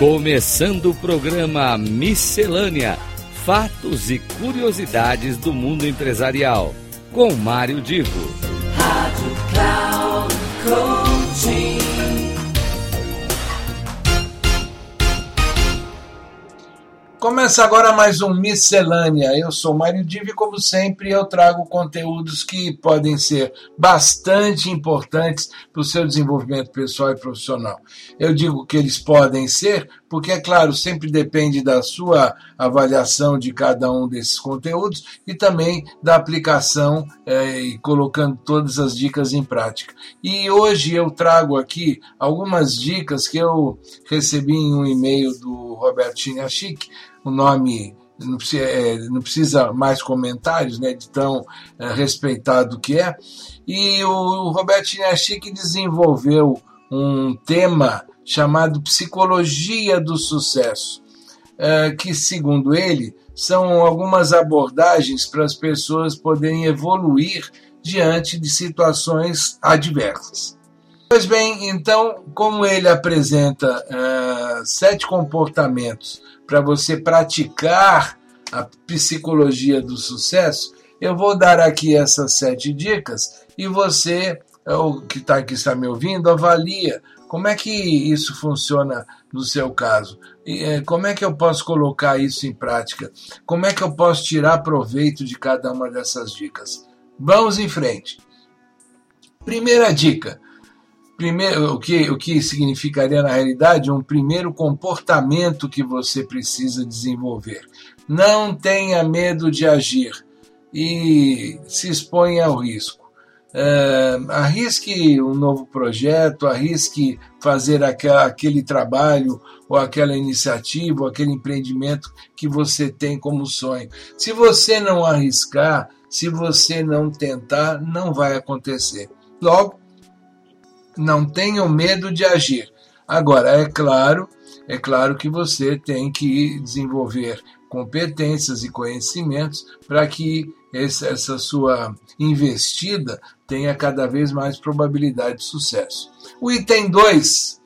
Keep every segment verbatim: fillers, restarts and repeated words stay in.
Começando o programa Miscelânea, fatos e curiosidades do mundo empresarial, com Mário Divo. Rádio Cloud Coaching. Começa agora mais um Miscelânea. Eu sou Mário Divo e, como sempre, eu trago conteúdos que podem ser bastante importantes para o seu desenvolvimento pessoal e profissional. Eu digo que eles podem ser, porque, é claro, sempre depende da sua avaliação de cada um desses conteúdos e também da aplicação é, e colocando todas as dicas em prática. E hoje eu trago aqui algumas dicas que eu recebi em um e-mail do Roberto Shinyashiki, o nome... Não precisa, é, não precisa mais comentários, né, de tão é, respeitado que é. E o, o Roberto Shinyashiki desenvolveu um tema chamado Psicologia do Sucesso, é, que, segundo ele, são algumas abordagens para as pessoas poderem evoluir diante de situações adversas. Pois bem, então, como ele apresenta uh, sete comportamentos para você praticar a psicologia do sucesso, eu vou dar aqui essas sete dicas e você, ou que tá, que está me ouvindo, avalia como é que isso funciona no seu caso, e como é que eu posso colocar isso em prática, como é que eu posso tirar proveito de cada uma dessas dicas. Vamos em frente. Primeira dica. Primeiro, o que, o que significaria, na realidade, um primeiro comportamento que você precisa desenvolver. Não tenha medo de agir e se exponha ao risco. Uh, arrisque um novo projeto, arrisque fazer aqua, aquele trabalho ou aquela iniciativa, ou aquele empreendimento que você tem como sonho. Se você não arriscar, se você não tentar, não vai acontecer. Logo, não tenham medo de agir. Agora, é claro, é claro que você tem que desenvolver competências e conhecimentos para que essa sua investida tenha cada vez mais probabilidade de sucesso. O item dois,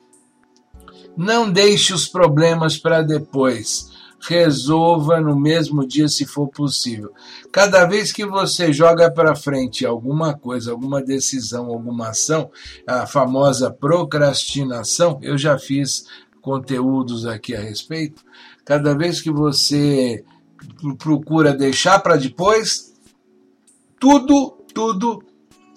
não deixe os problemas para depois. Resolva no mesmo dia, se for possível. Cada vez que você joga para frente alguma coisa, alguma decisão, alguma ação, a famosa procrastinação, eu já fiz conteúdos aqui a respeito, cada vez que você procura deixar para depois, tudo, tudo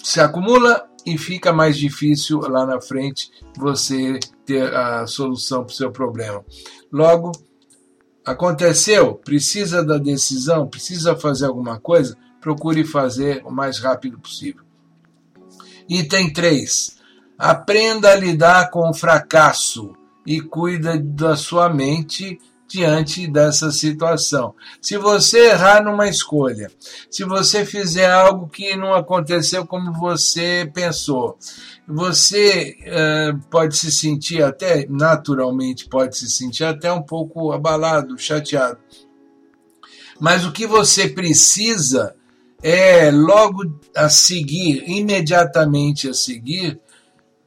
se acumula e fica mais difícil lá na frente você ter a solução para o seu problema. Logo, aconteceu, precisa da decisão, precisa fazer alguma coisa, procure fazer o mais rápido possível. Item três. Aprenda a lidar com o fracasso e cuida da sua mente diante dessa situação. Se você errar numa escolha, se você fizer algo que não aconteceu como você pensou, você uh, pode se sentir até, naturalmente, pode se sentir até um pouco abalado, chateado. Mas o que você precisa é, logo a seguir, imediatamente a seguir,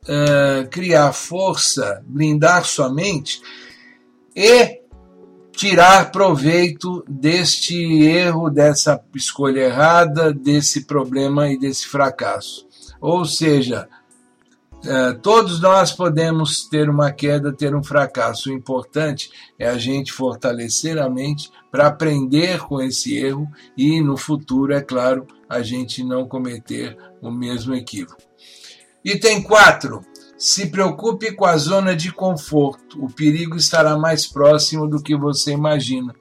uh, criar força, blindar sua mente e tirar proveito deste erro, dessa escolha errada, desse problema e desse fracasso. Ou seja, todos nós podemos ter uma queda, ter um fracasso. O importante é a gente fortalecer a mente para aprender com esse erro e, no futuro, é claro, a gente não cometer o mesmo equívoco. Item quatro. Se preocupe com a zona de conforto. O perigo estará mais próximo do que você imagina.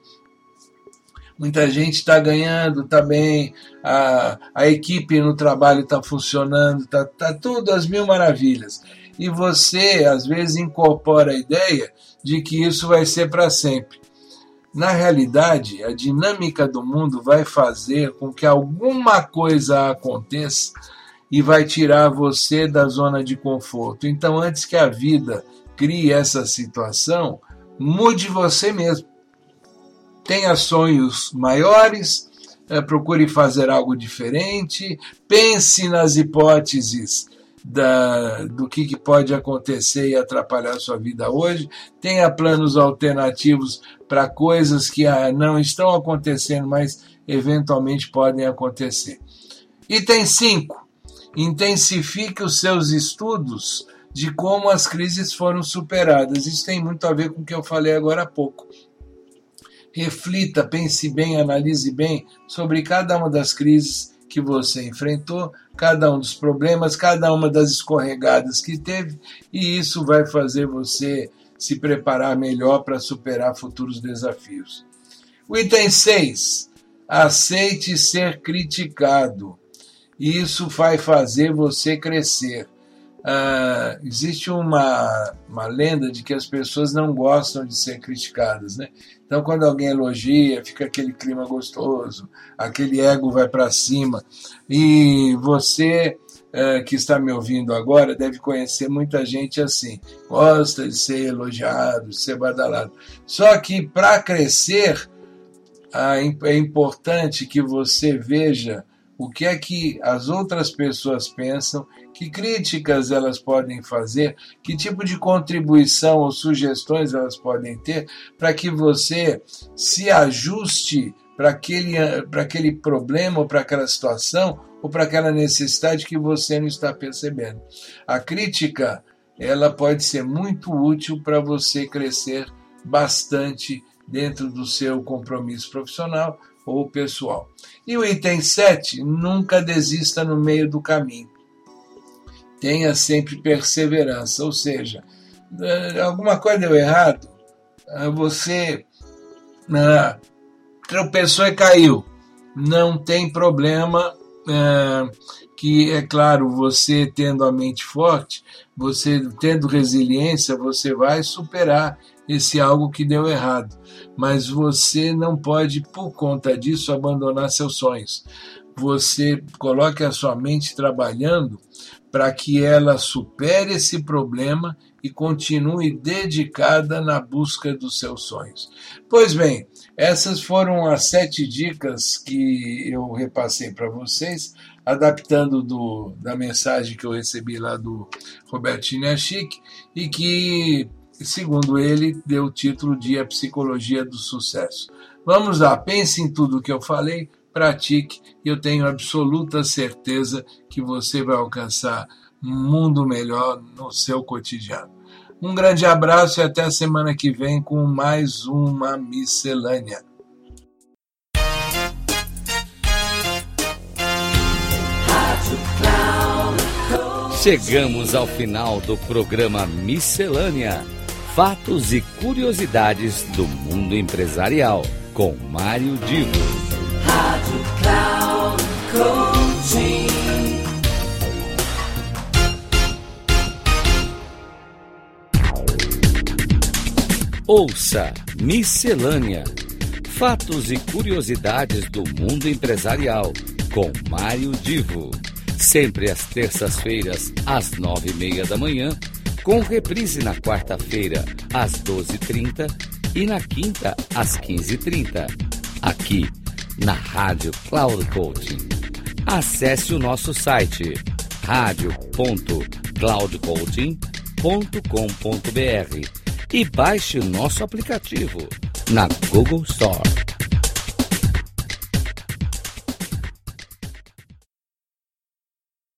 Muita gente está ganhando, está bem, a, a equipe no trabalho está funcionando, está tá tudo às mil maravilhas. E você, às vezes, incorpora a ideia de que isso vai ser para sempre. Na realidade, a dinâmica do mundo vai fazer com que alguma coisa aconteça e vai tirar você da zona de conforto. Então, antes que a vida crie essa situação, mude você mesmo. Tenha sonhos maiores, procure fazer algo diferente, pense nas hipóteses da, do que, que pode acontecer e atrapalhar a sua vida hoje, tenha planos alternativos para coisas que não estão acontecendo, mas eventualmente podem acontecer. Item cinco. Intensifique os seus estudos de como as crises foram superadas. Isso tem muito a ver com o que eu falei agora há pouco. Reflita, pense bem, analise bem sobre cada uma das crises que você enfrentou, cada um dos problemas, cada uma das escorregadas que teve, e isso vai fazer você se preparar melhor para superar futuros desafios. O item seis, aceite ser criticado. Isso vai fazer você crescer. Ah, existe uma, uma lenda de que as pessoas não gostam de ser criticadas, né? Então quando alguém elogia, fica aquele clima gostoso, aquele ego vai para cima. E você eh, que está me ouvindo agora deve conhecer muita gente assim, gosta de ser elogiado, de ser badalado. Só que para crescer ah, é importante que você veja o que é que as outras pessoas pensam, que críticas elas podem fazer, que tipo de contribuição ou sugestões elas podem ter para que você se ajuste para aquele, para aquele problema, ou para aquela situação, ou para aquela necessidade que você não está percebendo. A crítica, ela pode ser muito útil para você crescer bastante dentro do seu compromisso profissional ou pessoal. E o item sete, nunca desista no meio do caminho. Tenha sempre perseverança, ou seja, alguma coisa deu errado, você ah, tropeçou e caiu, não tem problema, ah, que é claro, você tendo a mente forte, você tendo resiliência, você vai superar esse algo que deu errado, mas você não pode, por conta disso, abandonar seus sonhos. Você coloque a sua mente trabalhando para que ela supere esse problema e continue dedicada na busca dos seus sonhos. Pois bem, essas foram as sete dicas que eu repassei para vocês, adaptando do, da mensagem que eu recebi lá do Roberto Shinyashiki, e que, segundo ele, deu o título de A Psicologia do Sucesso. Vamos lá, pense em tudo que eu falei, pratique, e eu tenho absoluta certeza que você vai alcançar um mundo melhor no seu cotidiano. Um grande abraço e até a semana que vem com mais uma Miscelânea. Chegamos ao final do programa Miscelânea. Fatos e curiosidades do mundo empresarial, com Mário Divo. Rádio Cloud Coaching. Ouça Miscelânea. Fatos e curiosidades do mundo empresarial, com Mário Divo. Sempre às terças-feiras, às nove e meia da manhã, com reprise na quarta-feira, às doze e trinta e na quinta, às quinze e trinta, aqui na Rádio Cloud Coaching. Acesse o nosso site radio ponto cloud coaching ponto com ponto b r e baixe o nosso aplicativo na Google Store.